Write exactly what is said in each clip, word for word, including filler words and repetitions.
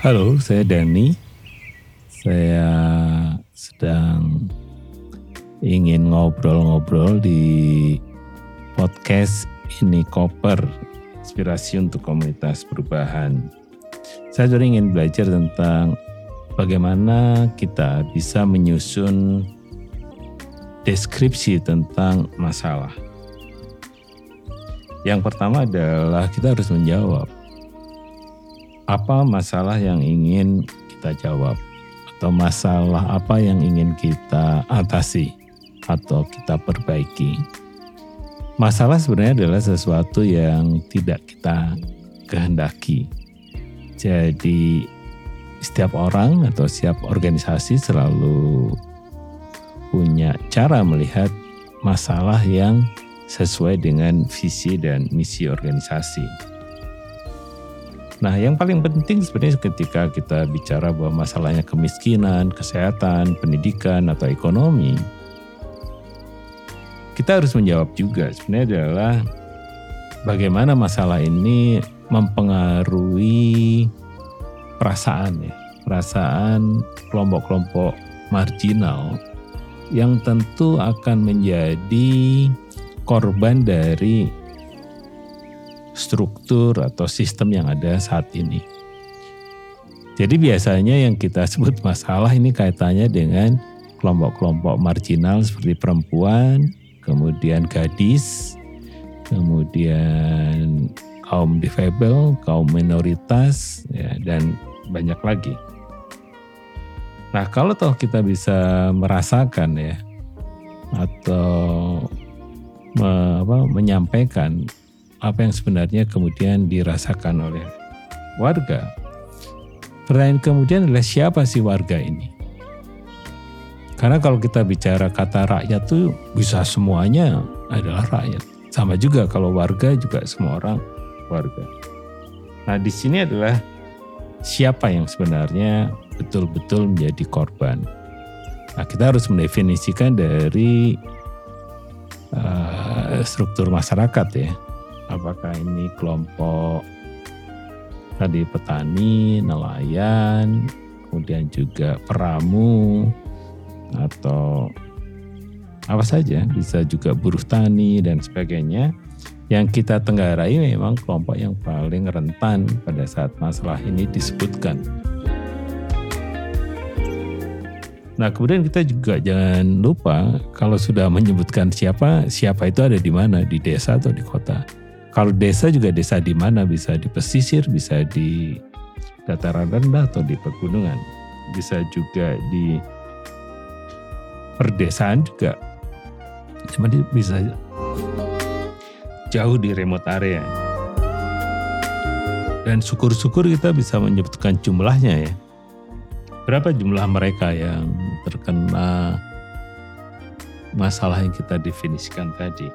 Halo, saya Dani. Saya sedang ingin ngobrol-ngobrol di podcast ini Koper Inspirasi untuk Komunitas Perubahan. Saya juga ingin belajar tentang bagaimana kita bisa menyusun deskripsi tentang masalah. Yang pertama adalah kita harus menjawab. Apa masalah yang ingin kita jawab, atau masalah apa yang ingin kita atasi atau kita perbaiki. Masalah sebenarnya adalah sesuatu yang tidak kita kehendaki. Jadi setiap orang atau setiap organisasi selalu punya cara melihat masalah yang sesuai dengan visi dan misi organisasi. Nah, yang paling penting sebenarnya ketika kita bicara bahwa masalahnya kemiskinan, kesehatan, pendidikan, atau ekonomi, kita harus menjawab juga sebenarnya adalah bagaimana masalah ini mempengaruhi perasaan ya, perasaan kelompok-kelompok marginal yang tentu akan menjadi korban dari struktur atau sistem yang ada saat ini. Jadi biasanya yang kita sebut masalah ini kaitannya dengan kelompok-kelompok marginal seperti perempuan, kemudian gadis, kemudian kaum difabel, kaum minoritas, ya, dan banyak lagi. Nah, kalau toh kita bisa merasakan ya atau me- apa, menyampaikan apa yang sebenarnya kemudian dirasakan oleh warga. Pertanyaan kemudian adalah siapa sih warga ini? Karena kalau kita bicara kata rakyat tuh bisa semuanya adalah rakyat. Sama juga kalau warga juga semua orang warga. Nah, di sini adalah siapa yang sebenarnya betul-betul menjadi korban. Nah, kita harus mendefinisikan dari uh, struktur masyarakat ya. Apakah ini kelompok tadi petani, nelayan, kemudian juga peramu atau apa saja, bisa juga buruh tani dan sebagainya. Yang kita tenggarai memang kelompok yang paling rentan pada saat masalah ini disebutkan. Nah, kemudian kita juga jangan lupa kalau sudah menyebutkan siapa, siapa itu ada di mana, di desa atau di kota. Kalau desa juga desa di mana, bisa di pesisir, bisa di dataran rendah atau di pegunungan. Bisa juga di perdesaan juga. Cuma bisa jauh di remote area. Dan syukur-syukur kita bisa menyebutkan jumlahnya ya. Berapa jumlah mereka yang terkena masalah yang kita definisikan tadi.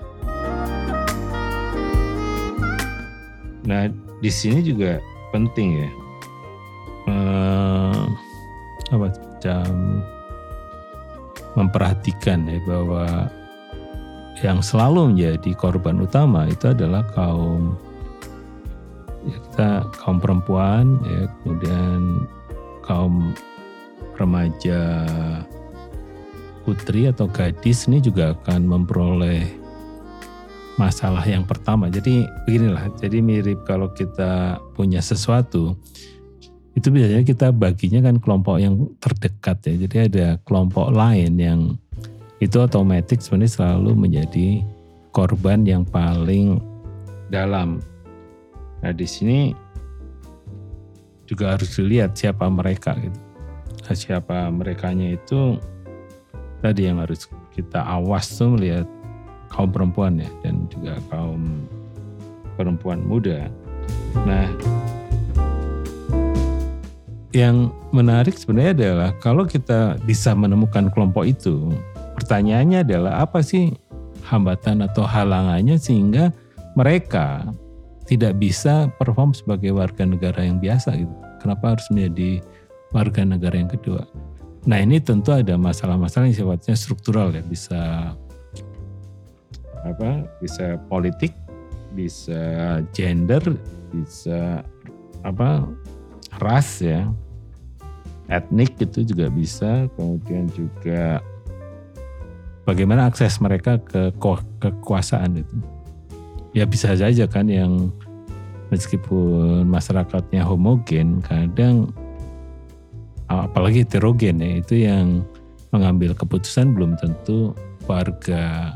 Nah, di sini juga penting ya, eh, apa macam memperhatikan ya bahwa yang selalu menjadi korban utama itu adalah kaum ya kita kaum perempuan, ya, kemudian kaum remaja putri atau gadis ini juga akan memperoleh masalah yang pertama. Jadi beginilah, jadi mirip kalau kita punya sesuatu, itu biasanya kita baginya kan kelompok yang terdekat ya. Jadi ada kelompok lain yang itu otomatis sebenarnya selalu menjadi korban yang paling dalam. Nah, di sini juga harus dilihat siapa mereka gitu. Nah, siapa merekanya itu tadi yang harus kita awas tuh melihat kaum perempuan ya, dan juga kaum perempuan muda. Nah, yang menarik sebenarnya adalah kalau kita bisa menemukan kelompok itu, pertanyaannya adalah apa sih hambatan atau halangannya sehingga mereka tidak bisa perform sebagai warga negara yang biasa gitu. Kenapa harus menjadi warga negara yang kedua? Nah, ini tentu ada masalah-masalah yang sifatnya struktural ya, bisa apa bisa politik, bisa gender, bisa apa ras ya, etnik itu juga bisa, kemudian juga bagaimana akses mereka ke kekuasaan itu. Ya bisa saja kan yang meskipun masyarakatnya homogen, kadang apalagi heterogen ya, itu yang mengambil keputusan belum tentu warga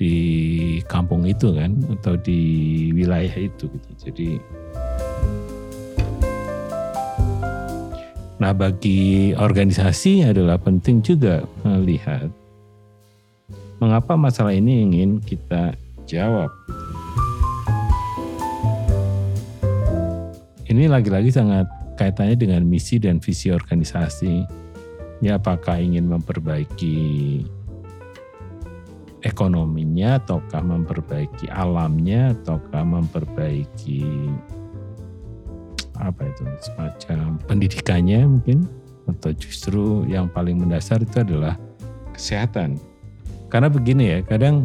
di kampung itu kan, atau di wilayah itu gitu. Jadi nah bagi organisasi adalah penting juga melihat mengapa masalah ini ingin kita jawab. Ini lagi-lagi sangat kaitannya dengan misi dan visi organisasi. Ya apakah ingin memperbaiki ekonominya, ataukah memperbaiki alamnya, ataukah memperbaiki apa itu semacam pendidikannya mungkin, atau justru yang paling mendasar itu adalah kesehatan. Karena begini ya, kadang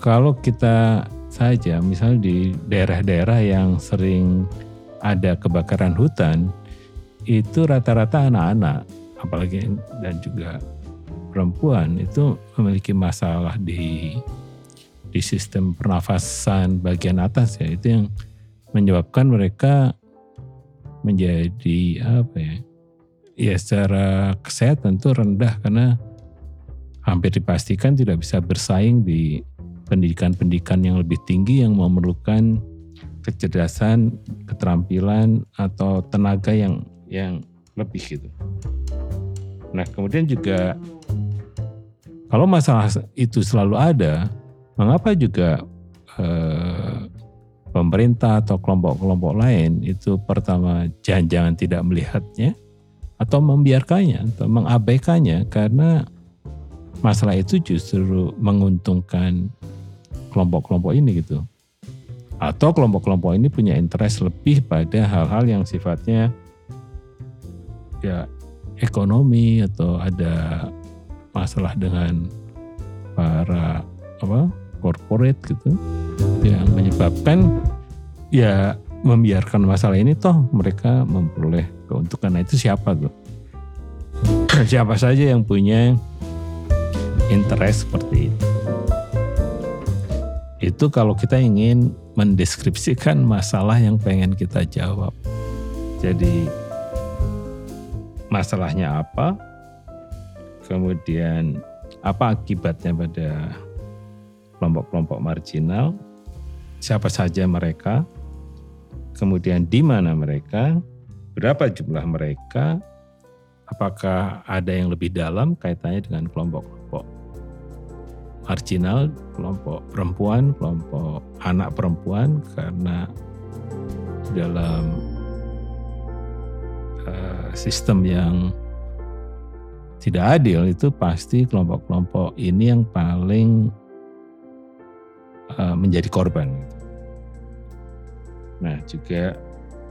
kalau kita saja misal di daerah-daerah yang sering ada kebakaran hutan, itu rata-rata anak-anak apalagi dan juga perempuan itu memiliki masalah di di sistem pernafasan bagian atas ya, itu yang menyebabkan mereka menjadi apa ya, ya secara kesehatan itu rendah karena hampir dipastikan tidak bisa bersaing di pendidikan-pendidikan yang lebih tinggi yang memerlukan kecerdasan, keterampilan atau tenaga yang yang lebih gitu. Nah kemudian juga kalau masalah itu selalu ada, mengapa juga eh, pemerintah atau kelompok-kelompok lain itu pertama jangan-jangan tidak melihatnya atau membiarkannya atau mengabaikannya, karena masalah itu justru menguntungkan kelompok-kelompok ini gitu. Atau kelompok-kelompok ini punya interest lebih pada hal-hal yang sifatnya ya ekonomi atau ada masalah dengan para apa corporate gitu, yang menyebabkan ya membiarkan masalah ini toh mereka memperoleh keuntungan. Nah, itu siapa tuh? Siapa saja yang punya interest seperti itu? Itu kalau kita ingin mendeskripsikan masalah yang pengen kita jawab. Jadi masalahnya apa? Kemudian apa akibatnya pada kelompok-kelompok marginal, siapa saja mereka, kemudian di mana mereka, berapa jumlah mereka, apakah ada yang lebih dalam kaitannya dengan kelompok-kelompok marginal, kelompok perempuan, kelompok anak perempuan, karena dalam uh, sistem yang tidak adil itu pasti kelompok-kelompok ini yang paling uh, menjadi korban. Nah juga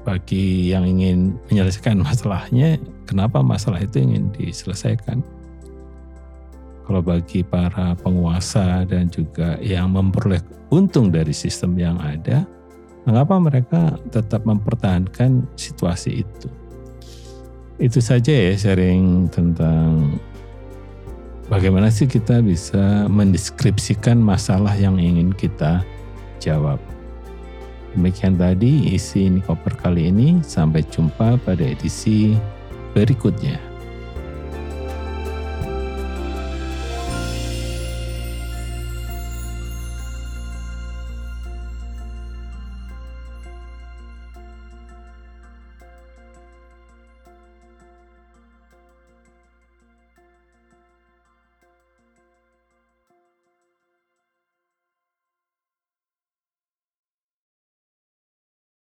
bagi yang ingin menyelesaikan masalahnya, kenapa masalah itu ingin diselesaikan? Kalau bagi para penguasa dan juga yang memperoleh untung dari sistem yang ada, mengapa mereka tetap mempertahankan situasi itu? Itu saja ya sharing tentang bagaimana sih kita bisa mendeskripsikan masalah yang ingin kita jawab. Demikian tadi isi Nicopter kali ini, sampai jumpa pada edisi berikutnya.